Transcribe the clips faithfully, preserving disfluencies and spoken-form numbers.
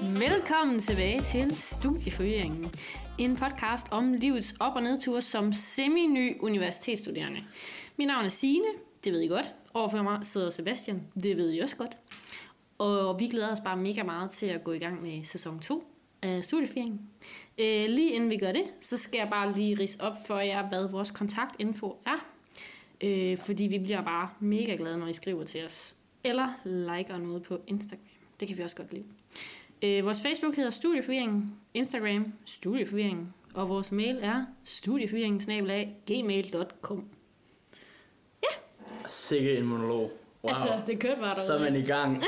Velkommen tilbage til Studieføringen, en podcast om livets op- og nedture som semi-ny universitetsstuderende. Mit navn er Trine, det ved I godt. Overfor mig sidder Sebastian, det ved I også godt. Og vi glæder os bare mega meget til at gå i gang med sæson to af Studieføringen. Lige inden vi gør det, så skal jeg bare lige ridse op for jer, hvad vores kontaktinfo er. Fordi vi bliver bare mega glade, når I skriver til os. Eller liker noget på Instagram. Det kan vi også godt lide. Øh, vores Facebook hedder Studieføringen, Instagram Studieføringen, og vores mail er studieføringen bindestreg gmail punktum com. Ja. Sikke en monolog. Wow. Altså, det kørte bare derude. Så er man i gang.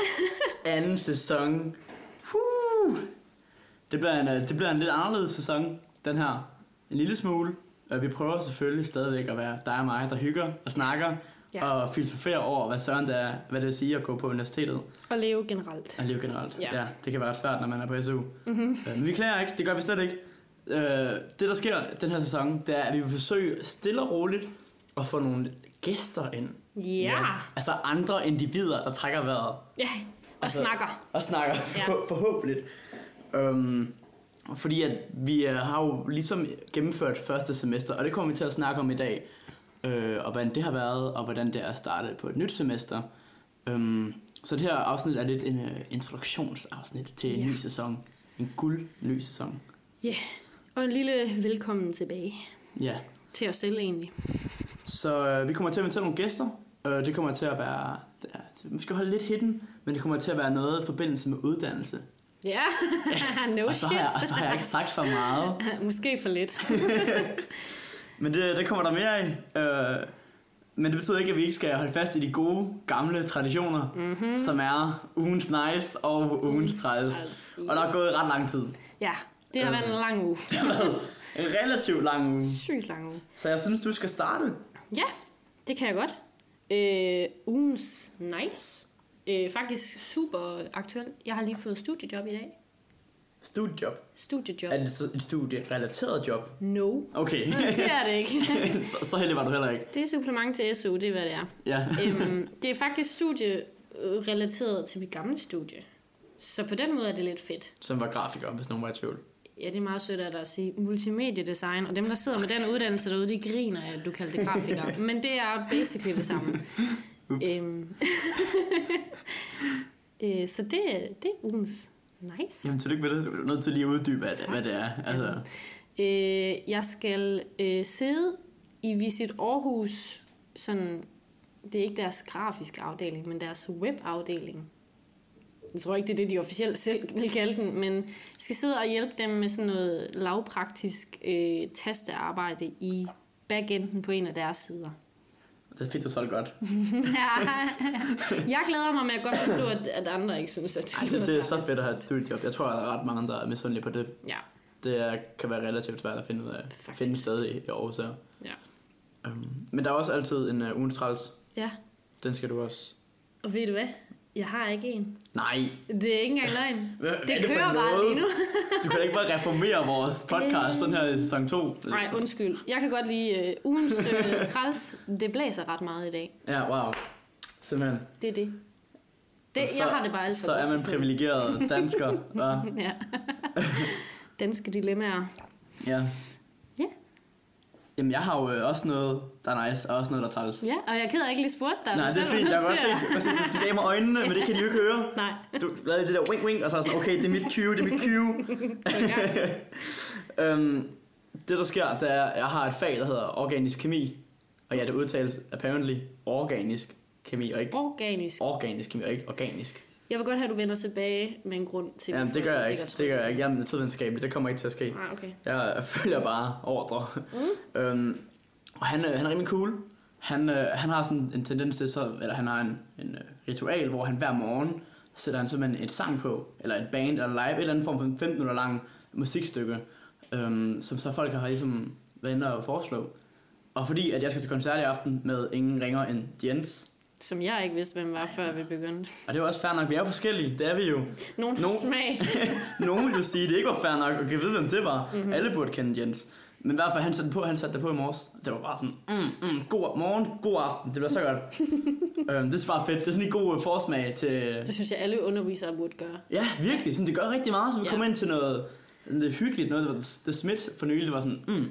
Anden sæson. Huh. Det bliver en, det bliver en lidt anderledes sæson, den her. En lille smule. Vi prøver selvfølgelig stadigvæk at være dig og mig, der hygger og snakker. Ja. Og filosofere over, hvad søren det er, hvad det vil sige at gå på universitetet. Og leve generelt. Og leve generelt, ja. ja det kan være svært, når man er på S U. Mm-hmm. Men vi klager ikke, det gør vi slet ikke. Det, der sker den her sæson, det er, at vi vil forsøge stille og roligt at få nogle gæster ind. Ja. ja. Altså andre individer, der trækker vejret. Ja, og altså, snakker. Og snakker, ja. forhåbentlig. Um, fordi at vi har jo ligesom gennemført første semester, og det kommer vi til at snakke om i dag. Øh, og hvordan det har været, og hvordan det er startet på et nyt semester. Øhm, så det her afsnit er lidt en uh, introduktionsafsnit til en yeah. ny sæson. En guld ny sæson. Ja, yeah. og en lille velkommen tilbage. Ja. Yeah. Til os selv egentlig. Så øh, vi kommer til at invitere nogle gæster. Øh, det kommer til at være, ja, vi skal holde lidt hidden, men det kommer til at være noget i forbindelse med uddannelse. Ja, yeah. no og så shit. Jeg, og så har jeg ikke sagt for meget. Måske for lidt. Men det, det kommer der mere af. Øh, men det betyder ikke, at vi ikke skal holde fast i de gode, gamle traditioner, mm-hmm. som er ugens nice og ugens træls. Og der er gået ret lang tid. Ja, det har øh, været en lang uge. Det har været en relativt lang uge. Sygt lang uge. Så jeg synes, du skal starte. Ja, det kan jeg godt. Øh, ugens nice. Øh, faktisk super aktuelt. Jeg har lige fået studiejob i dag. Studiejob? Studiejob. Er det et studierelateret job? No. Okay. Det er det ikke. så, så heldig var du heller ikke. Det er supplement til S U, det er hvad det er. Ja. øhm, det er faktisk studierelateret til mit gamle studie. Så på den måde er det lidt fedt. Som var grafiker, hvis nogen var i tvivl. Ja, det er meget sødt af dig at sige multimediedesign. Og dem, der sidder med den uddannelse derude, de griner af, at du kalder det grafiker. Men det er basically det samme. øhm. øh, så det, det er ugens. Nice. Jamen tillykke med det. Du er nødt til lige at uddybe, hvad, hvad det er. Altså. Øh, jeg skal øh, sidde i Visit Aarhus, sådan, det er ikke deres grafiske afdeling, men deres webafdeling. Jeg tror ikke, det er det, de officielt selv vil kalde den, men jeg skal sidde og hjælpe dem med sådan noget lavpraktisk øh, tastearbejde i backenden på en af deres sider. Det fik du så godt. ja, jeg glæder mig med at godt forstå, at, at andre ikke synes, at det, Ej, det, det er så fedt at have et studiejob. Jeg tror, at der er ret mange, der er misundelige på det. Ja. Det kan være relativt svært at finde ud af. Faktisk. At finde et sted i Aarhus. Ja. Um, men der er også altid en uh, ugens træls. Ja. Den skal du også. Og ved du hvad? Jeg har ikke en. Nej. Det er ikke engang løgn. Hvad, det hvad kører det bare lige nu. Du kan ikke bare reformere vores podcast sådan her i sæson to. Nej, undskyld. Jeg kan godt lide uh, ugens uh, træls. Det blæser ret meget i dag. Ja, wow. Simpelthen. Det er det. det så, jeg har det bare altid. Så er man privilegeret dansker. ja. Danske dilemmaer. Ja. Ja. Jamen, jeg har jo også noget, der er nice, og også noget, der træls. Ja, og jeg keder ikke lige spurgt dig. Nej, det er fint. Jeg kan godt se, at du gav mig øjnene, men det kan de jo ikke høre. Nej. Du lavede det der wink, wink, og så er sådan, okay, det er mit cue, det er mit cue. øhm, det, der sker, det er, at jeg har et fag, der hedder organisk kemi. Og ja, det udtales apparently organisk kemi, og ikke... Organisk. Organisk kemi, og ikke organisk. Jeg vil godt have, at du vender tilbage med en grund til... Jamen, det gør jeg ikke. Det gør jeg ikke. Jamen, naturvidenskabeligt, det kommer ikke til at ske. Ah, okay. Jeg følger bare ordre. Mm. øhm, og han, han er rimelig cool. Han, øh, han har sådan en tendens til, så, eller han har en, en ritual, hvor han hver morgen sætter han simpelthen et sang på, eller et band, eller live, et eller andet form for en femten minutter lang musikstykke, øhm, som så folk har ligesom været inde og foreslå. Og fordi at jeg skal til koncert i aften med ingen ringer end Jens... Som jeg ikke vidste, hvem var, før vi begyndte. Og det var også fair nok. Vi er jo forskellige. Det er vi jo. Nogen har smag. Nogen vil jo sige, at det ikke var fair nok at give vide, hvem det var. Mm-hmm. Alle burde kende Jens. Men i hvert fald han satte på, han satte det på i morges. Det var bare sådan, mm, mm, god morgen, god aften. Det bliver så godt. øhm, det er bare fedt. Det er sådan en god forsmag til... Det synes jeg, alle undervisere burde gøre. Ja, virkelig. Sådan, det gør rigtig meget, så vi ja. kommer ind til noget det hyggeligt. Noget, det, var, det smidt for nylig, det var sådan, mm.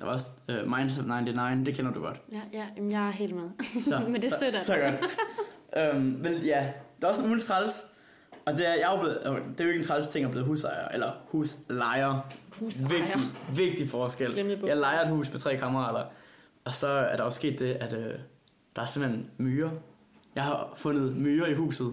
Der var også uh, Mindset nioghalvfems, det kender du godt. Ja, ja jeg er helt med. Så, men det er sødt. Så, så godt. øhm, men ja, der er også en mulig træls. Og det er, jeg er blevet, det er jo ikke en træls ting at blive husejer, eller huslejer. Husejer. Vigtig, vigtig forskel. Jeg lejer et hus med tre kammerater, og så er der også sket det, at øh, der er simpelthen myrer. Jeg har fundet myrer i huset.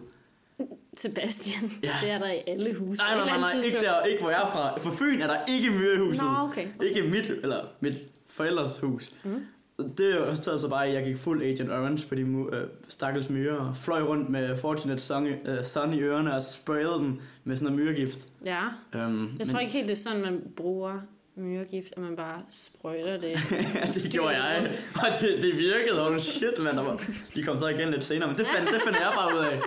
Sebastian, ja. Det er der i alle huse. Nej, nej, nej, nej ikke, der, ikke hvor jeg er fra. På Fyn er der ikke myrer i huset. Nå, okay. Ikke mit, eller mit forældres hus. Mm. Det resulterede så bare, at jeg gik fuld Agent Orange på de øh, stakkels myrer, og fløj rundt med Fortunate Sun, øh, sun i ørerne, og så sprayede dem med sådan noget myregift. Ja, øhm, jeg tror men... ikke helt, det er sådan, man bruger myregift, at man bare sprøjter det. Det gjorde jeg, rundt. Og det, det virkede, oh shit, mand. Var... De kom så igen lidt senere, men det fandt, det fandt jeg bare ud af.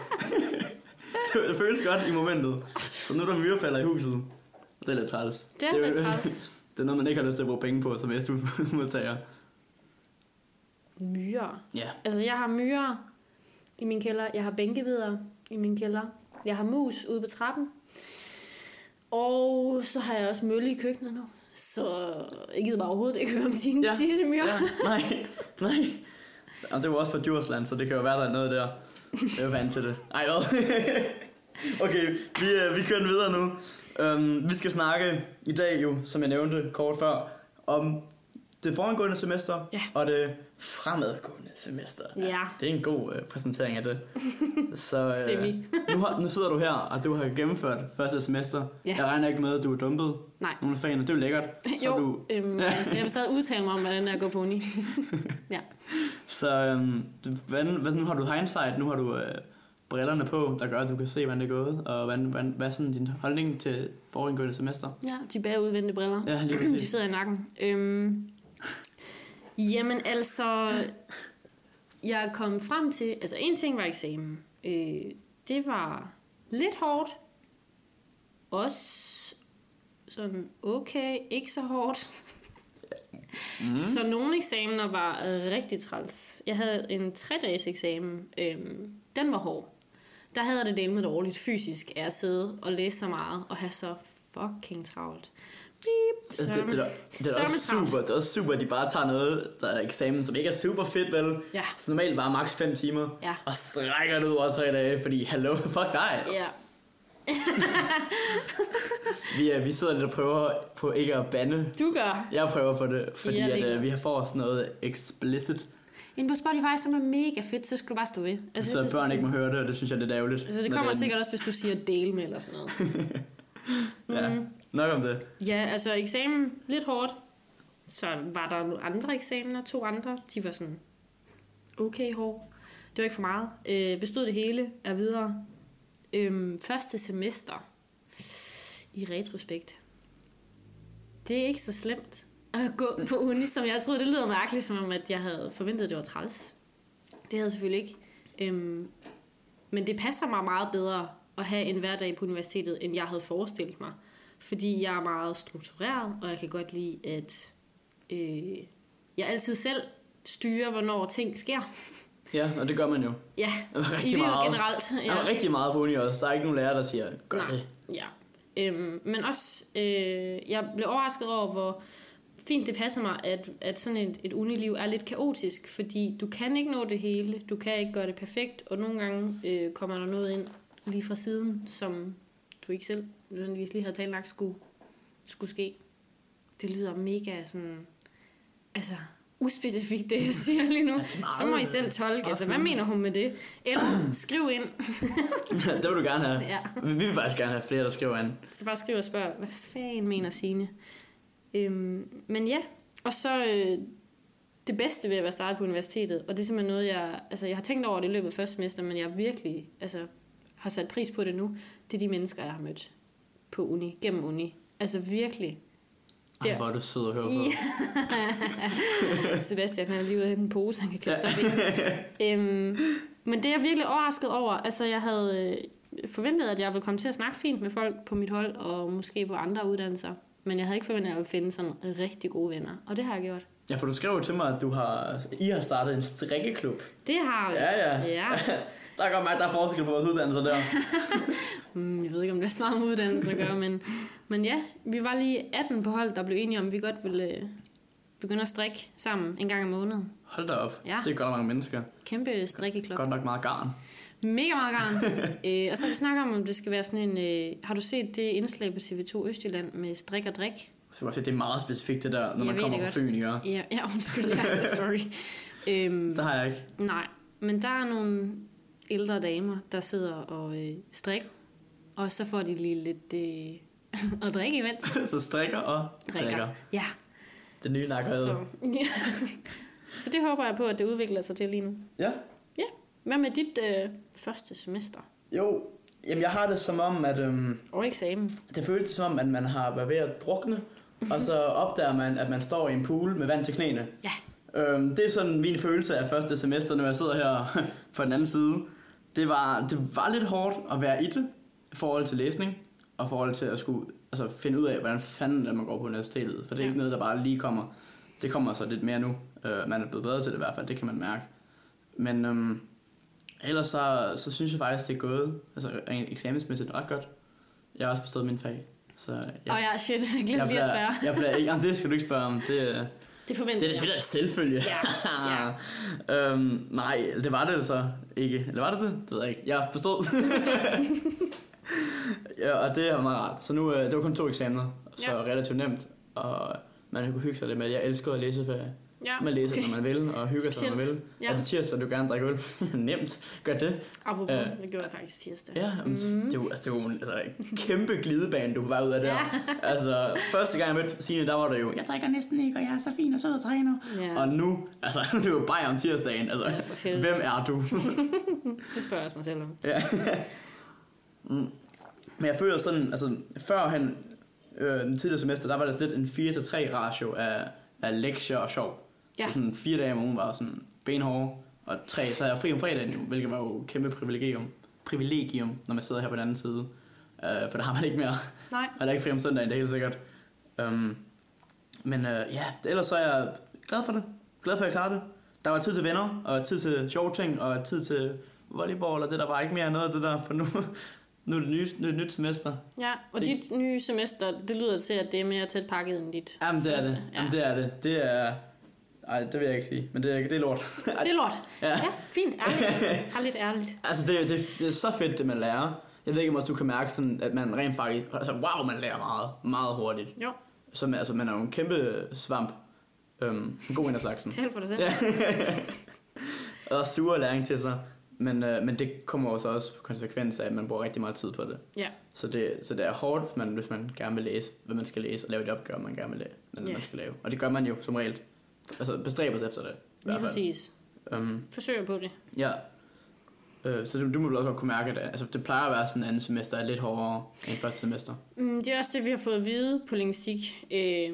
det, det føles godt i momentet. Så nu der myrefælder i huset, det er lidt træls. Det er lidt træls. Det er noget, man ikke har lyst til at bruge penge på, som S U-modtager. Myrer. Yeah. Altså jeg har myrer i min kælder, jeg har bænkevidder i min kælder, jeg har mus ude på trappen, og så har jeg også mølle i køkkenet nu, så jeg gider bare overhovedet ikke høre om dine yeah. sidste myrer. Yeah. Nej, nej. Og det var også fra Djursland, så det kan jo være, der er noget der. Jeg er vant til det. Ej, hvad? Okay, vi, vi kører den videre nu. Um, vi skal snakke i dag jo, som jeg nævnte kort før, om det forangående semester, ja. Og det fremadgående semester. Ja. Ja, det er en god øh, præsentering af det. Så øh, nu, har, nu sidder du her, og du har gennemført første semester. Ja. Jeg regner ikke med, at du er dumpet. Nej. Nogle fag, det er jo lækkert. Så jo, du... øhm, ja. Altså, jeg vil stadig udtale mig om, hvordan jeg går på uni. ja. Så øhm, hvad, hvad, nu har du hindsight, nu har du øh, brillerne på, der gør, at du kan se, hvordan det er gået. Og hvad, hvad, hvad er sådan din holdning til forangående semester? Ja, de bagudvendte briller. Ja, lige præcis. De sidder i nakken. Øhm... Jamen altså, jeg kom frem til, altså en ting var eksamen, øh, det var lidt hårdt, også sådan okay, ikke så hårdt, mm. så nogle eksamener var rigtig træls. Jeg havde en tre-dages eksamen, øh, den var hård, der havde det delt med dårligt fysisk af at sidde og læse så meget og have så fucking travlt. Beep, det, det, er, det, er også super, det er også super, at de bare tager noget der er eksamen, som ikke er super fedt, vel? Ja. Så normalt bare maks fem timer, ja. Og strækker det ud over tre dage, fordi hallo, fuck dig. Ja. vi, vi sidder lidt og prøver på ikke at bande. Du gør. Jeg prøver på det, fordi ja, det at, uh, vi har fået sådan noget explicit. Inden på Spotify, som er mega fedt, så skal du bare stå ved. Altså, så synes, børn ikke må høre det, og det synes jeg er lidt ærgerligt. Altså, det kommer sikkert også, hvis du siger del med eller sådan noget. ja. Mm. Nok om det. Ja, altså eksamen lidt hårdt. Så var der nogle andre eksamener, to andre. De var sådan okay hård. Det var ikke for meget. Øh, bestod det hele, er videre. Øhm, første semester i retrospekt. Det er ikke så slemt at gå på uni, som jeg troede. Det lyder mærkeligt, som om at jeg havde forventet, at det var træls. Det havde jeg selvfølgelig ikke. Øhm, men det passer mig meget bedre at have en hverdag på universitetet, end jeg havde forestillet mig. Fordi jeg er meget struktureret, og jeg kan godt lide, at øh, jeg altid selv styrer, hvornår ting sker. Ja, og det gør man jo. Ja, rigtig i livet meget. Generelt. Ja. Der er rigtig meget på uni også. Der er ikke nogen lærer, der siger, gør nej. Det. Ja. Øhm, men også, øh, jeg blev overrasket over, hvor fint det passer mig, at, at sådan et, et uniliv er lidt kaotisk. Fordi du kan ikke nå det hele, du kan ikke gøre det perfekt, og nogle gange øh, kommer der noget ind lige fra siden, som du ikke selv nødvendigvis lige havde planlagt skulle, skulle ske. Det lyder mega sådan, altså uspecifikt det jeg siger lige nu. Så må I selv tolke. Altså hvad mener hun med det? Eller skriv ind. Det vil du gerne have. Ja. Vi vil faktisk gerne have flere der skriver ind. Så bare skriv og spørg, hvad fanden mener Signe? Øhm, men ja, og så øh, det bedste ved at være startet på universitetet, og det er simpelthen noget jeg, altså jeg har tænkt over det i løbet af første semester, men jeg virkelig, altså har sat pris på det nu, det er de mennesker, jeg har mødt på uni, gennem uni. Altså virkelig. Der... Ej, hvor er du sød at høre på. Ja. Sebastian, han er lige ude af en pose, han kan kaste op i. Øhm, men det er jeg virkelig overrasket over. Altså, jeg havde forventet, at jeg ville komme til at snakke fint med folk på mit hold, og måske på andre uddannelser. Men jeg havde ikke forventet at finde sådan rigtig gode venner. Og det har jeg gjort. Ja, for du skrev jo til mig, at du har, I har startet en strikkeklub. Det har vi. Ja, ja. ja. Der går meget, der er forskel på vores uddannelser der. Jeg ved ikke, om det er smart med uddannelse at gøre, men, men ja, vi var lige atten på hold, der blev enige om, vi godt ville begynde at strikke sammen en gang om måneden. Hold da op. Ja. Det er godt mange mennesker. Kæmpe strikkeklub. Godt nok meget garn. Mega meget garn. Æ, og så vi snakker om, om det skal være sådan en... Øh, har du set det indslag på T V to Østjylland med strik og drik? Så det er meget specifikt det der, når jeg man kommer fra Fyn, ikke? Ja, ja, undskyld, ja, sorry. Æm, det har jeg ikke. Nej, men der er nogle ældre damer, der sidder og øh, strikker, og så får de lige lidt øh, at drikke imens. Så strikker og drikker. drikker. Ja. Det nye nakkerede. Så, ja. Så det håber jeg på, at det udvikler sig til lige nu. Ja. Ja. Hvad med dit øh, første semester? Jo, jamen jeg har det som om, at... Øhm, og eksamen. Det føles som om, at man har været ved at drukne, og så opdager man, at man står i en pool med vand til knæene. Ja. Øhm, det er sådan min følelse af første semester, når jeg sidder her på den anden side. Det var, det var lidt hårdt at være i det, i forhold til læsning, og i forhold til at skulle altså, finde ud af, hvordan fanden man går på universitetet. For det er ja. ikke noget, der bare lige kommer. Det kommer så lidt mere nu. Øh, man er blevet bedre til det i hvert fald, det kan man mærke. Men... Øhm, Ellers så, så synes jeg faktisk, det er gået altså, eksamensmæssigt ret godt. Jeg har også bestået min fag. Så jeg, oh ja, shit. Jeg glemte lige at spørge. Jeg bliver ikke, det skal du ikke spørge om. Det, det forventer jeg. Det, det er da selvfølge. Ja. Ja. øhm, nej, det var det så ikke. Eller var det det? Det ved jeg ikke. Jeg bestod. ja, og det var meget rart. Så nu, det var kun to eksamener, så ja. relativt nemt. Og man kunne hygge sig det med, at jeg elsker at læse ferie. Ja, man læser, okay. når man vil, og hygger sig, når man vil. Ja. Og det tirsdag, du gerne drikker øl. Nemt. Gør det. Apropos, uh, det gjorde jeg faktisk tirsdag. Ja, mm. det var altså, jo altså, en kæmpe glidebane, du var ud af der. Ja. altså, første gang jeg mødte Signe, der var der jo, jeg drikker næsten ikke, og jeg er så fin og sød og træner. Ja. Og nu, altså, nu er det jo bare om tirsdagen. Altså, ja, hvem er du? det spørger jeg også mig selv om. Ja. mm. Men jeg føler sådan, altså, førhen, øh, den tidligere semester, der var der lidt en fire til tre ratio af, af lektier og sjov. Ja. Så sådan fire dage om ugen var sådan benhårde, og tre, så er jeg fri om fredagen jo, hvilket var jo kæmpe privilegium, privilegium når man sidder her på den anden side. Uh, for der har man ikke mere. Nej. Og der er ikke fri om søndagen, det er helt sikkert. Um, men uh, ja, ellers så er jeg glad for det. Glad for, at jeg klarede det. Der var tid til venner, og tid til sjove ting, og tid til volleyball, og det der var ikke mere noget af det der, for nu, nu er det nyt, nyt, nyt semester. Ja, og det, dit nye semester, det lyder til, at det er mere tæt pakket end dit jamen, det er det. Ja. Jamen det er det. Det er... Nej, det vil jeg ikke sige, men det er, det er lort. Det er lort? Ja, ja fint, ærligt. Ærligt, ærligt. Altså, det, det, det er så fedt, det man lærer. Jeg ved ikke, om du kan mærke, sådan, at man rent faktisk... Altså, wow, man lærer meget, meget hurtigt. Jo. Så man, altså, man er jo en kæmpe svamp. Øhm, en god en af slagsen. Tæl for dig selv. Ja. og der er sure læring til sig. Men, øh, men det kommer også også på konsekvens af, at man bruger rigtig meget tid på det. Ja. Så det, så det er hårdt, hvis man, hvis man gerne vil læse, hvad man skal læse, og lave det opgave, man gerne vil lave, hvad ja. man skal lave. Og det gør man jo som regel. Altså bestræber sig efter det. Lige præcis. Um, Forsøger på det. Ja. Øh, så du, du må vel også kunne mærke, at altså, det plejer at være sådan, at andet semester er lidt hårdere end første semester. Mm, det er også det, vi har fået at vide på linguistik. Øh,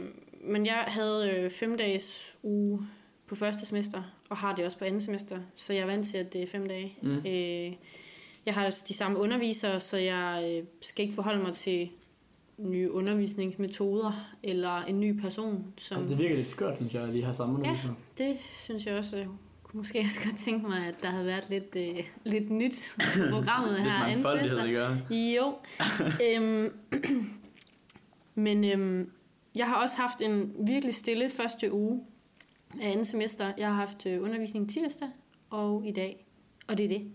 men jeg havde øh, fem dages uge på første semester, og har det også på andet semester. Så jeg er vant til, at det er fem dage. Mm. Øh, jeg har altså de samme undervisere, så jeg øh, skal ikke forholde mig til... nye undervisningsmetoder eller en ny person som... Jamen, det virker lidt skørt, synes jeg, at lige har samme undervisning. Ja, det synes jeg også. Jeg kunne måske også godt tænke mig, at der havde været lidt, øh, lidt nyt programmet lidt her anden semester. Jo. øhm, men øhm, jeg har også haft en virkelig stille første uge af anden semester. Jeg har haft undervisning tirsdag og i dag, og det er det.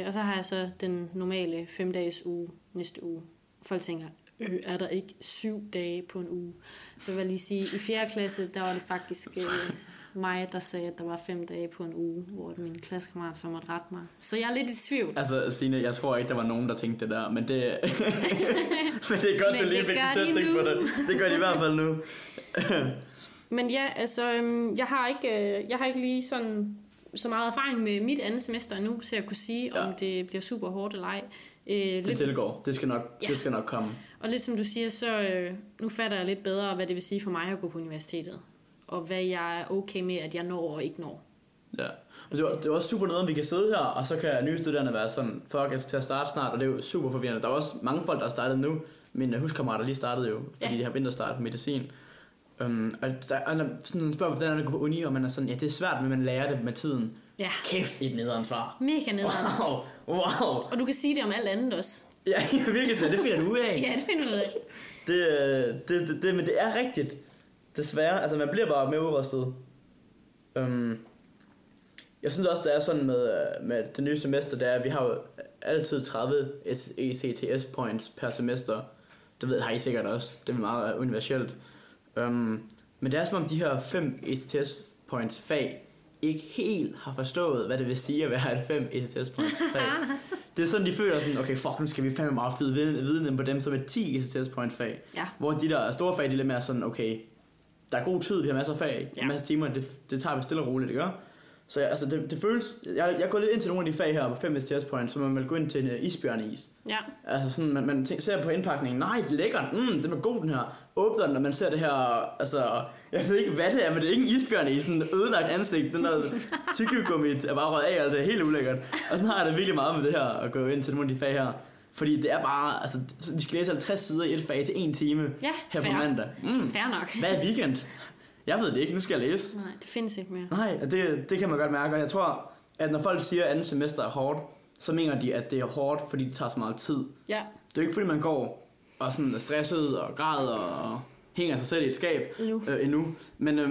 Øh, og så har jeg så den normale fem dages uge næste uge. Folk tænker, øh, er der ikke syv dage på en uge? Så vil jeg lige sige, at i fjerde klasse, der var det faktisk øh, mig, der sagde, at der var fem dage på en uge, hvor min klassekammerat så måtte rette mig. Så jeg er lidt i tvivl. Altså, Signe, jeg tror ikke, der var nogen, der tænkte det der, men det, men det er godt, men du lige fik det til at tænke på det. Det gør de i hvert fald nu. men ja, altså, øh, jeg, har ikke, øh, jeg har ikke lige sådan så meget erfaring med mit andet semester endnu, så jeg kunne sige, ja. om det bliver super hårdt eller ej. Øh, det lidt... tilgår, det skal, nok, ja. det skal nok komme. Og lidt som du siger, så øh, nu fatter jeg lidt bedre, hvad det vil sige for mig at gå på universitetet. Og hvad jeg er okay med, at jeg når og ikke når. Ja, og det er, det er også super noget, vi kan sidde her, og så kan nye studerende være sådan, fuck, jeg skal til at starte snart, og det er jo super forvirrende. Der er også mange folk, der er startet nu, mine huskammerater lige startede jo, fordi ja. de har vinterstart på medicin. Um, og der, sådan spørger, hvordan man går på uni, og man er sådan, ja, det er svært, men man lærer det med tiden. Ja. Kæft, et nederen svar. Mega nederen. Wow, wow. Og du kan sige det om alt andet også. Ja, virkelig sådan, det finder du ud af. Ja, det finder du ud af. det, det, det, det, men det er rigtigt. Desværre, altså man bliver bare mere udrustet. Um, jeg synes også, det er sådan med, med det nye semester, det er, at vi har jo altid tredive E C T S points per semester. Det ved, har I sikkert også. Det er meget universelt. Um, men det er som om de her fem E C T S points fag ikke helt har forstået, hvad det vil sige at være et fem E C T S points fag. Det er sådan, de føler sådan, okay, fuck, nu skal vi fandme meget fede viden på dem, som er ti E C T S points fag. Ja. Hvor de der store fag, de er lidt mere sådan, okay, der er god tid, vi har masser af fag, ja. masser af timer, det, det tager vi stille og roligt, det gør. Så jeg, altså, det, det føles, jeg, jeg går lidt ind til nogle af de fag her på fem E C T S points, så man vil gå ind til en uh, isbjørneis. Ja. Altså sådan, man, man tænker, ser på indpakningen, nej, det er lækkert, mm, den er god den her. Åbner den, og man ser det her, altså, jeg ved ikke hvad det er, men det er ikke en isbjørneis, sådan ødelagt ansigt, den der tykkegummit er bare røget af, og det er helt ulækkert. Og sådan har jeg det virkelig meget med det her, at gå ind til nogle af de fag her. Fordi det er bare, altså, vi skal læse halvtreds sider i et fag til en time, ja, her fair. På mandag. Mm, fair nok. Hvad er weekend? Jeg ved det ikke, nu skal jeg læse. Nej, det findes ikke mere. Nej, det, det kan man godt mærke. Og jeg tror, at når folk siger, at andet semester er hårdt, så mener de, at det er hårdt, fordi det tager så meget tid. Ja. Det er jo ikke, fordi man går og sådan er stresset og græder og hænger sig selv i et skab nu. Øh, endnu. Men, øh,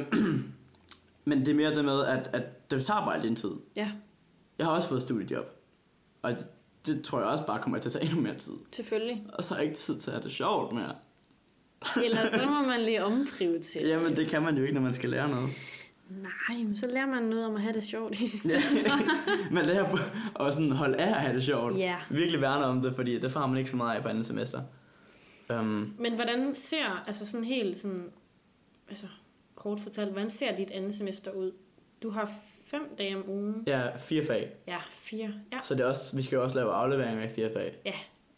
men det er mere det med, at, at det tager bare lidt en tid. Ja. Jeg har også fået studiejob. Og det, det tror jeg også bare kommer til at tage endnu mere tid. Selvfølgelig. Og så er ikke tid til at have det sjovt mere. Eller så må man lige omprioritere. Jamen det kan man jo ikke, når man skal lære noget. Nej, men så lærer man noget om at have det sjovt i stedet. Man lærer at sådan holde af at have det sjovt. Yeah. Virkelig værne om det, fordi det får man ikke så meget af på andet semester. Um. Men hvordan ser, altså sådan helt sådan, altså kort fortalt, hvordan ser dit andet semester ud? Du har fem dage om ugen. Ja, fire fag. Ja, fire. Ja. Så det er også, vi skal jo også lave afleveringer i fire fag. Ja.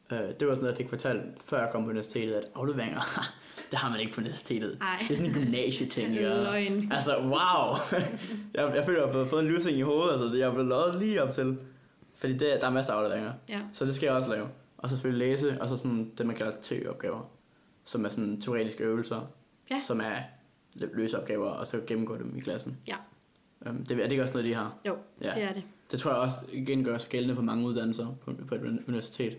Det var sådan noget, jeg fik fortalt, før jeg kom på universitetet, at afleveringer, det har man ikke på universitetet. Ej. Det er sådan en gymnasieting. Løgn. Altså, wow. Jeg, jeg føler, at jeg har fået en løsning i hovedet. Altså, jeg er blevet løjet lige op til. Fordi det, der er masser af afleveringer. Ja. Så det skal jeg også lave. Og så selvfølgelig læse, og så sådan det, man kalder T-opgaver. Som er sådan teoretiske øvelser. Ja. Som er løse opgaver, og så gennemgå dem i klassen. Ja. Det er det ikke også noget, de har? Jo, ja. Det er det. Det tror jeg også igen gør sig gældende på mange uddannelser på, på et universitet.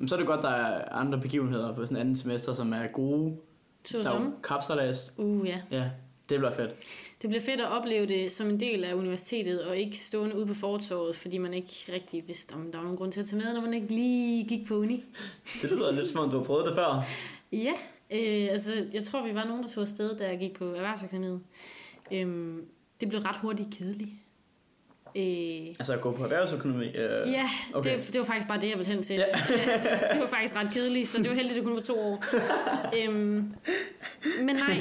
Um, så er det godt, der er andre begivenheder på sådan en anden semester, som er gode. Såsom? Kapsalas. Uh, ja. Ja, det bliver fedt. Det bliver fedt at opleve det som en del af universitetet, og ikke stående ude på fortovet, fordi man ikke rigtig vidste, om der var nogen grund til at tage med, når man ikke lige gik på uni. Det lyder lidt som om, du har prøvet det før. Ja, øh, altså jeg tror, vi var nogen, der tog afsted, da jeg gik på erhvervsakademiet. Øh, det blev ret hurtigt kedeligt. Øh, altså at gå på erhvervsøkonomi? Øh, ja, okay. det, det var faktisk bare det, jeg ville hen til. Ja. Altså, det var faktisk ret kedeligt, så det var heldigt, at det kun var to år. øhm, men nej,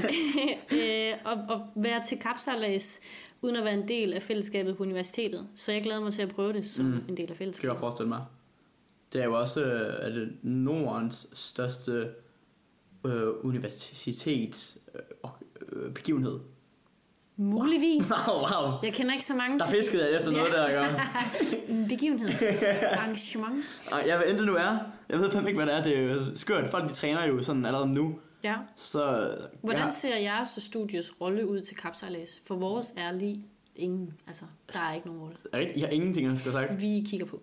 øh, at, at være til kapsalas, uden at være en del af fællesskabet på universitetet. Så jeg glæder mig til at prøve det som mm. en del af fællesskabet. Kan jeg forestille mig. Det er jo også er det Nordens største øh, universitets øh, begivenhed. Muligvis. Wow, wow. Jeg kender ikke så mange. Der fiskede jeg efter noget, ja. Der gør. Begivenhed. Arrangement. Jeg ved endelig nu er. Jeg ved fandme ikke, hvad det er. Det er jo skørt. Folk, de træner jo sådan allerede nu. Ja. Så, hvordan ja. ser jeres studies rolle ud til kapsalas? For vores er lige ingen. Altså, der er ikke nogen rolle. I har ingenting, jeg skal have sagt. Vi kigger på.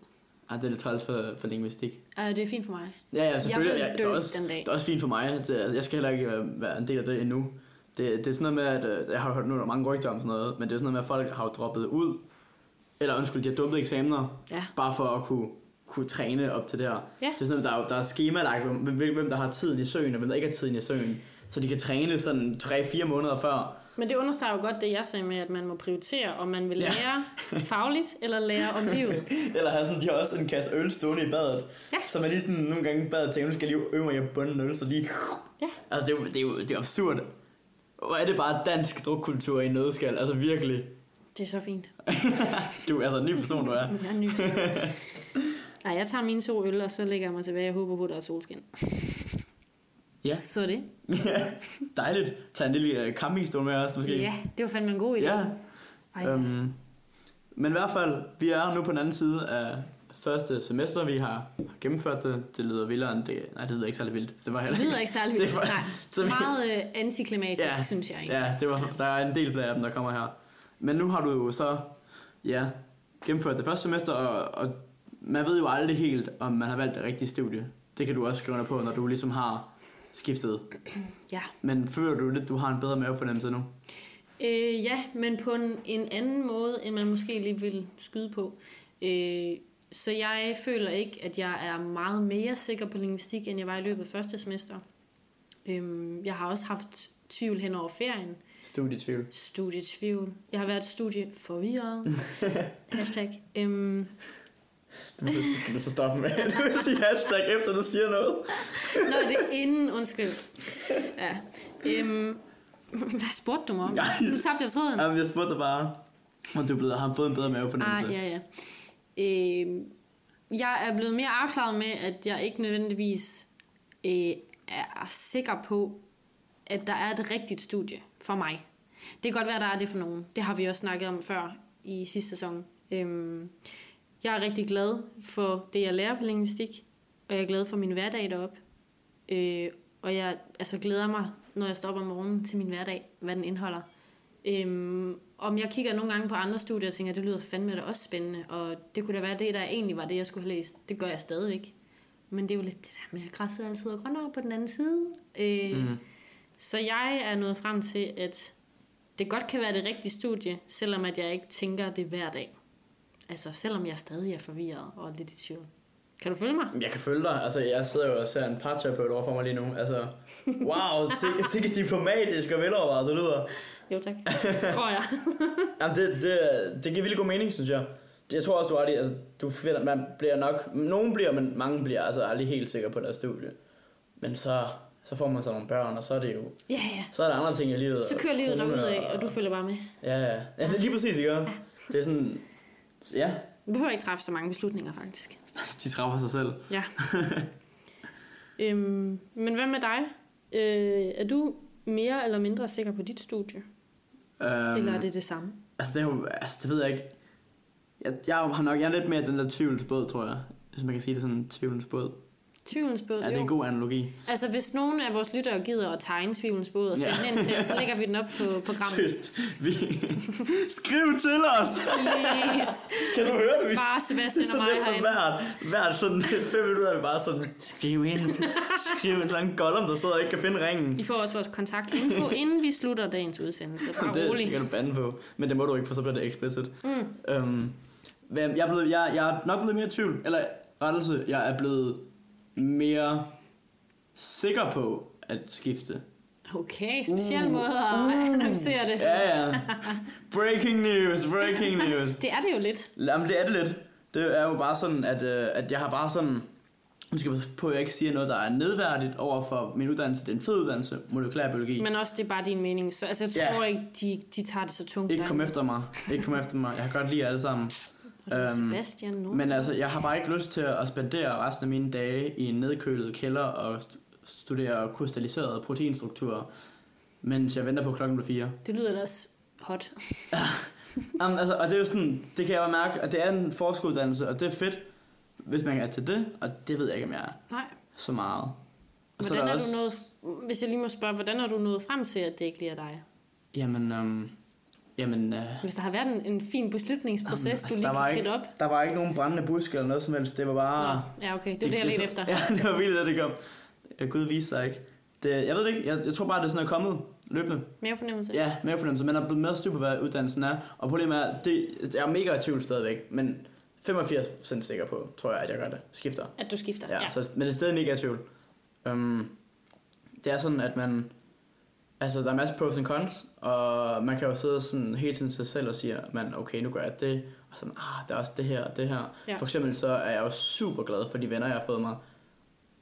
Ah, det er lidt træls for, for lingvistik. Uh, det er fint for mig. Ja, ja, selvfølgelig. Jeg vil dø også, den dag. Det er også fint for mig. Det, jeg skal heller ikke være en del af det endnu. Det, det er sådan noget med, at jeg har hørt nu, der er mange rygter om sådan noget, men det er sådan noget med, at folk har droppet ud, eller undskyld, de har dumpet eksamener, ja. bare for at kunne, kunne træne op til det her. Ja. Det er sådan noget, der er, der er skemalagt, hvem der har tiden i søen, og hvem der ikke har tiden i søen, så de kan træne sådan tre fire måneder før. Men det understreger jo godt det, jeg sagde med, at man må prioritere, om man vil ja. lære fagligt, eller lære om livet. Eller have sådan, de har også en kasse øl stående i badet, ja. så man lige sådan nogle gange i badet tænker, nu skal jeg lige øve mig at bunde en øl, så lige... Ja. Altså, det er jo, det er jo, det er absurd. Hvor er det bare dansk drukkultur i nødskal, altså virkelig. Det er så fint. Du er altså en ny person, du er. Jeg er en ny person. Ej, jeg tager mine to øl, og så lægger jeg mig tilbage. Jeg håber på, der er solskin. Ja. Så det. Ja, dejligt. Tag en lille campingstol med os, måske. Ja, det var fandme en god idé. Ja. Øhm, men i hvert fald, vi er nu på den anden side af første semester, vi har gennemført det, det lyder vildere end det. Nej, det lyder ikke særlig vildt. Det, var det lyder ikke særlig vildt, det var, nej. Det var meget øh, antiklimatisk, ja, synes jeg egentlig. Ja, det var, der er en del flere af dem, der kommer her. Men nu har du jo så ja, gennemført det første semester, og, og man ved jo aldrig helt, om man har valgt det rigtige studie. Det kan du også skrive på, når du ligesom har skiftet. Ja. Men føler du lidt, du har en bedre mavefornemmelse nu? Øh, ja, men på en, en anden måde, end man måske lige ville skyde på. Øh, så jeg føler ikke, at jeg er meget mere sikker på lingvistik, end jeg var i løbet af første semester. Øh, jeg har også haft tvivl hen over ferien. Studietvivl. Studietvivl. Jeg har været studieforvirret. Hashtag. Øh, Du skal så stoppe med, at du vil sige hashtag efter, du siger noget. Nå, det er inden, undskyld. Ja. Øhm, hvad spurgte du mig om? Nej. Nu tabte jeg tråden. Jamen, jeg spurgte dig bare, om du blevet, har fået en bedre mavefornemmelse. Ah, ja, ja. Øhm, jeg er blevet mere afklaret med, at jeg ikke nødvendigvis øh, er sikker på, at der er et rigtigt studie for mig. Det kan godt være, der er det for nogen. Det har vi også snakket om før i sidste sæson. Øhm, Jeg er rigtig glad for det, jeg lærer på lingvistik, og jeg er glad for min hverdag deroppe. Øh, og jeg altså, glæder mig, når jeg stopper om morgenen, til min hverdag, hvad den indeholder. Øh, om jeg kigger nogle gange på andre studier og tænker, det lyder fandme da også spændende, og det kunne da være det, der egentlig var det, jeg skulle have læst. Det gør jeg stadigvæk. Men det er jo lidt det der med, at græsset altid er grønnere på den anden side. Øh, mm-hmm. Så jeg er nået frem til, at det godt kan være det rigtige studie, selvom at jeg ikke tænker det hver dag. Altså, selvom jeg stadig er forvirret og lidt i tvivl. Kan du følge mig? Jeg kan følge dig. Altså, jeg sidder jo og ser en parterapeut over for mig lige nu. Altså, wow, sikkert diplomatisk og velovervejet, det lyder. Jo tak, tror jeg. Jamen, det, det, det giver vildt god mening, synes jeg. Jeg tror også, du aldrig, altså, du finder, man bliver nok, nogen bliver, men mange bliver altså aldrig helt sikre på deres studie. Men så, så får man så nogle børn, og så er det jo, ja, ja. Så er der andre ting i livet. Så kører livet derudad, og, og, og du følger bare med. Ja, ja. Ja, lige præcis, ikke? Ja. Det er sådan... Ja. Vi behøver ikke træffe så mange beslutninger, faktisk. De træffer sig selv. Ja. øhm, men hvad med dig? Øh, er du mere eller mindre sikker på dit studie? Øhm, eller er det det samme? Altså, det, er jo, altså, det ved jeg ikke. Jeg, jeg har nok jeg er lidt mere den der tvivlens båd, tror jeg. Hvis man kan sige det sådan, tvivlens båd. Tvivlens båd, ja, det er en god analogi. Altså, hvis nogen af vores lyttere gider at tegne tvivlens båd og sende ja. den til, så lægger vi den op på programmet. Just, vi... Skriv til os! Please! Kan du høre det? Vi... Bare Sebastian og mig herinde. Hvert, hvert sådan fem minutter er vi bare sådan, skriv ind. Skriv en lang gollum, der sidder og ikke kan finde ringen. I får også vores kontaktinfo, inden vi slutter dagens udsendelse. Bare det, rolig. Det kan du bande på, men det må du ikke, for så bliver det explicit. Mm. Øhm, jeg, er blevet, jeg, jeg er nok blevet mere tvivl, eller rettelse, jeg er blevet... mere sikker på at skifte. Okay, speciel uh, måde at uh, annoncere det. Ja, ja. Breaking news, breaking news. Det er det jo lidt. Jamen, det er det lidt. Det er jo bare sådan, at, øh, at jeg har bare sådan... Nu skal jeg på, at jeg ikke siger noget, der er nedværdigt over for min uddannelse. Det er en fed uddannelse, molekylærbiologi. Men også, det er bare din mening. Så, altså, jeg tror yeah. ikke, de, de tager det så tungt. Ikke kom efter mig. Ikke kom efter mig. Jeg kan godt lide alle sammen. Sebastian, øhm, men altså, jeg har bare ikke lyst til at spendere resten af mine dage i en nedkølet kælder og st- studere krystalliserede proteinstrukturer, mens jeg venter på klokken på fire. Det lyder ellers hot. Ja, um, altså, og det er jo sådan, det kan jeg bare mærke, at det er en forskeruddannelse, og det er fedt, hvis man er til det, og det ved jeg ikke, om jeg er. Nej. Så meget. Og hvordan så er, er også... du nået, hvis jeg lige må spørge, hvordan er du nået frem til, at det ikke lige er dig? Jamen... Um... Jamen, øh, hvis der har været en, en fin beslutningsproces, altså, du lige kan kridte op. Der var ikke nogen brændende busk eller noget som helst. Det var bare... Nå, ja, okay. Det var det, jeg lidt efter. Ja, det var vildt, at det kom. Jeg kunne vise sig ikke. Det, jeg ved det ikke. Jeg, jeg tror bare, det er sådan, at det er kommet løbende. Mere fornemmelse. Ja, mere fornemmelse. Men der er blevet mere styr på, hvad uddannelsen er. Og problemet er, det, jeg er mega i tvivl stadigvæk. Men femogfirs procent sikker på, tror jeg, at jeg gør det. Skifter. At du skifter, ja. ja. Så, men det er stadig mega i tvivl. Um, det er sådan, at man... Altså, der er masser af pros and cons, og man kan jo sidde sådan hele tiden sig selv og sige, man, okay, nu gør jeg det, og sådan, ah, der er også det her og det her. Ja. For eksempel så er jeg jo super glad for de venner, jeg har fået mig.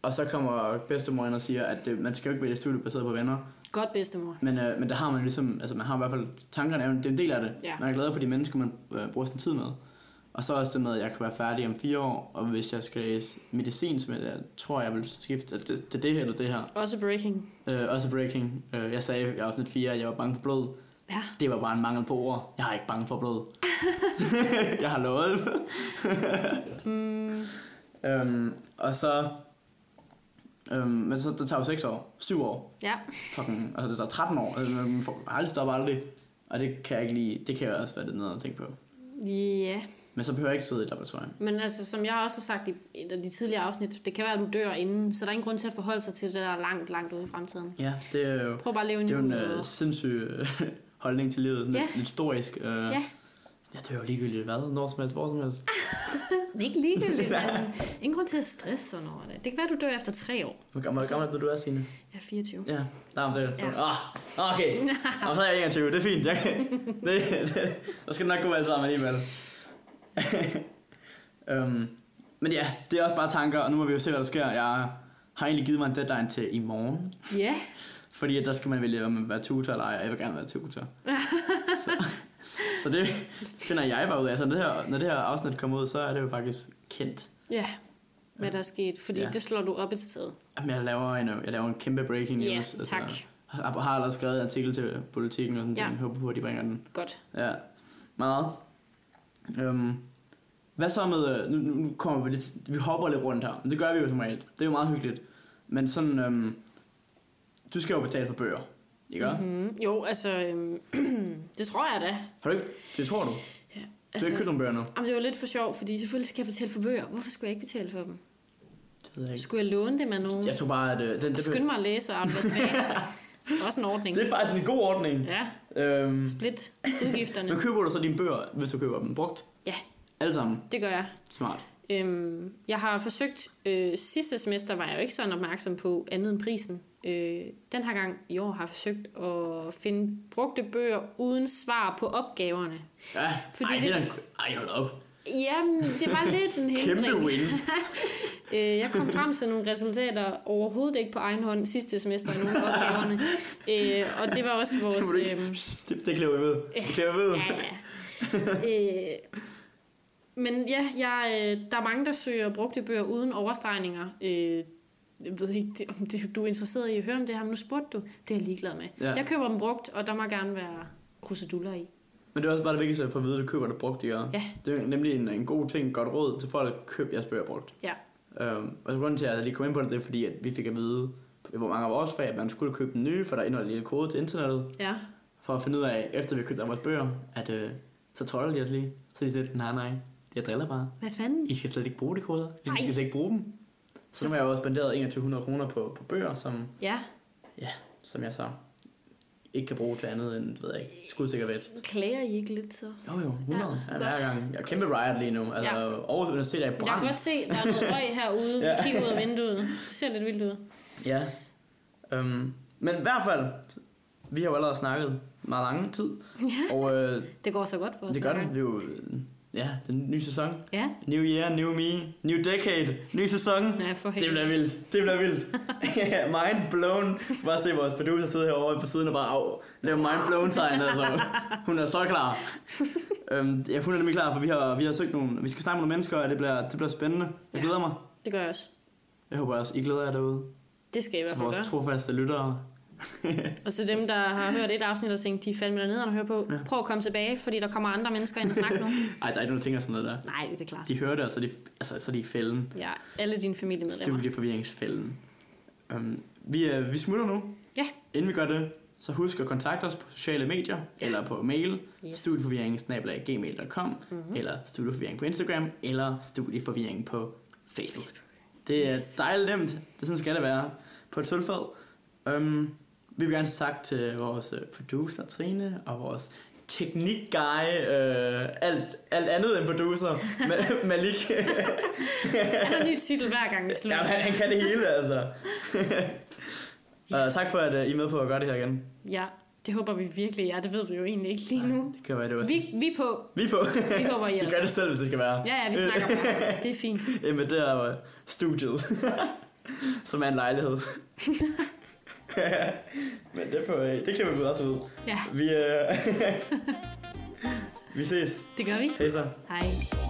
Og så kommer bedstemor ind og siger, at det, man skal jo ikke vælge studie baseret på venner. Godt bedstemor. Men, øh, men der har man ligesom, altså man har i hvert fald tankerne, det er en del af det. Ja. Man er glad for de mennesker, man øh, bruger sin tid med. Og så også det med, at jeg kan være færdig om fire år, og hvis jeg skal læse medicin, som jeg tror, jeg vil skifte til det her eller det her. Også breaking. Øh, også breaking. Øh, jeg sagde, jeg var sådan et fire, jeg var bange for blod. Ja. Det var bare en mangel på ord. Jeg er ikke bange for blod. Jeg har lovet. mm. øhm, og så... Øhm, men så det tager jo seks år. syv år. Ja. Fucking, altså det tager tretten år. Altså, man har aldrig stoppet aldrig. Og det kan jeg ikke lide. Det kan jeg også være det noget at tænke på. Ja. Yeah. Men så behøver jeg ikke sidde i laboratorium. Men altså, som jeg også har sagt i et af de tidligere afsnit, det kan være, at du dør inden, så der er ingen grund til at forholde sig til det, der er langt, langt ude i fremtiden. Ja, det er jo, prøv bare at leve det er jo en øh, sindssyg holdning til livet, sådan ja. lidt, lidt storisk. Øh, ja. Jeg dør jo ligegyldigt, hvad? Når som helst, hvor som helst. Ikke ligegyldigt, men ingen grund til at stresse sådan over det. Det kan være, at du dør efter tre år. Hvor gammel, gammel er du, du er, Signe? Jeg er fireogtyve. Ja, nej, men det er sådan. Ah, okay. Og så er jeg enogtyve, det er fint. Jeg, det, det, der skal nok gå alt sammen alligevel. um, men ja, det er også bare tanker. Og nu må vi jo se, hvad der sker. Jeg har egentlig givet mig en deadline til i morgen. Ja yeah. Fordi at der skal man vælge, om man vil være tutor eller ej. Jeg vil gerne være tutor. så, så det finder jeg bare ud af. Altså det her, når det her afsnit kommer ud, så er det jo faktisk kendt. Ja yeah. Hvad der er sket. Fordi yeah. det slår du op et sted. Jamen jeg laver en, jeg laver en kæmpe breaking news. Ja yeah, altså, tak. Jeg har allerede skrevet en artikel til Politikken og sådan yeah. ting. Jeg håber på, at de bringer den. Godt. Ja. Meget. Øhm, hvad så med nu, nu kommer vi lidt, vi hopper lidt rundt her, men det gør vi jo som regel. Det er jo meget hyggeligt. Men sådan øhm, du skal jo betale for bøger, ikke? Mm-hmm. Jo, altså øhm, det tror jeg da. Har du ikke? Det tror du? Ja, altså, du har ikke købt nogle bøger nu? Jamen det var lidt for sjov, fordi selvfølgelig skal jeg betale for bøger. Hvorfor skulle jeg ikke betale for dem? Det ved jeg ikke. Skulle jeg låne dem med nogen? Jeg tror bare at øh, den, den skynd bøger... mig at læse og også en ordning. Det er faktisk en god ordning. Ja. Øhm, Split udgifterne. Men køber du så dine bøger, hvis du køber dem brugt? Ja. Alle sammen? Det gør jeg. Smart. Øhm, jeg har forsøgt... Øh, sidste semester var jeg jo ikke sådan opmærksom på andet end prisen. Øh, den her gang i år har jeg forsøgt at finde brugte bøger uden svar på opgaverne. Ja. Fordi ej, det, det er... Ej, hold op. Jamen, det var lidt en hindring. Kæmpe win. Jeg kom frem til nogle resultater overhovedet ikke på egen hånd sidste semester i nogle af opgaverne. Æ, og det var også vores... Det, øhm... det, det klæder jeg ved. Det klæder jeg ved. Ja, ja. Æ, men ja, jeg, der er mange, der søger brugte bøger uden overstregninger. Æ, jeg ved ikke, det, om det, du er interesseret i at høre om det her, men nu spurgte du. Det er jeg ligeglad med. Ja. Jeg køber dem brugt, og der må gerne være kruseduller i. Men det er også bare det vigtigste for at vide, at du køber det brugt, ikke? Ja. Det er nemlig en, en god ting, godt råd til folk at købe jeres bøger brugt. Ja. Øhm, og så grunden til at jeg lige kom ind på det, det er fordi at vi fik at vide hvor mange af vores fag at man skulle købe den nye, for der indeholdt en lille kode til internettet ja. For at finde ud af efter vi købte vores bøger at øh, så trollede de os lige. Så de sagde nej nej, jeg driller bare. Hvad fanden? I skal slet ikke bruge de koder. I nej. Skal slet ikke bruge dem. Så, så nu har jeg jo spenderet enogtyve hundrede kroner på, på bøger som, ja. Ja, som jeg så ikke kan bruge til andet end ved jeg ikke, skudsikker vest. Klager I ikke lidt så? Jo jo, hundrede. Ja, hver gang. Jeg er kæmpe riot lige nu. Altså ja. Over universitetet er i brand. Jeg kan godt se, der er noget røg herude. Vi ja. Kigger ud af vinduet. Det ser lidt vildt ud. Ja. Øhm, men i hvert fald, vi har jo allerede snakket meget lang tid. Ja. Og, øh, det går så godt for os. Det gør det. Det er jo ja, den nye sæson. Ja. New year, new me, new decade, ny sæson. Ja, for helvede. Det bliver vildt. Det bliver vildt. Mind blown. Bare se vores producer sidde herovre på siden og bare af. Lave mind blown tegn altså. Hun er så klar. øhm, ja, hun er nemlig klar, for vi har vi har søgt nogle. Vi skal snakke med nogle mennesker, og det bliver det bliver spændende. Jeg glæder mig. Det gør jeg også. Jeg håber også I glæder jer derude. Det skal I i hvert fald gøre. Vores trofaste lyttere. Og så dem der har hørt et afsnit og tænkt, de er fandme dernede og hører på ja. Prøv at komme tilbage, fordi der kommer andre mennesker ind og snakke nu. Ej, der er ikke nogen ting og sådan noget der. Nej, det er klart. De hører det, og så er de, altså, så er de i fælden. Ja, alle dine familiemedlemmer. Studieforvirringsfælden. um, vi, øh, vi smutter nu. Ja. Inden vi gør det, så husk at kontakte os på sociale medier ja. Eller på mail yes. studieforvirringen snabel-a gmail punktum com mm-hmm. Eller studieforvirring på Instagram. Eller studieforvirring på Facebook, Facebook. Det er yes. dejligt nemt. Det er sådan skal det være. På et sølvfad. um, Vi vil gerne sige tak til vores producer Trine og vores teknikguy, øh, alt, alt andet end producer, Ma- Malik. Han har en ny titel hver gang, vi slutter. Jamen, han, han kan det hele, altså. Og tak for, at uh, I er med på at gøre det her igen. Ja, det håber vi virkelig. Ja, det ved vi jo egentlig ikke lige nu. Ej, det kan være, det også. Vi, vi på. Vi på. Vi håber, I også. Vi gør det selv, hvis det skal være. Ja, ja, vi snakker om det. Det er fint. Jamen, det er jo studiet, som er en lejlighed. Men det, på, det klipper vi også ud. Ja. Vi, øh, vi ses. Det gør vi. Hej så. Hej.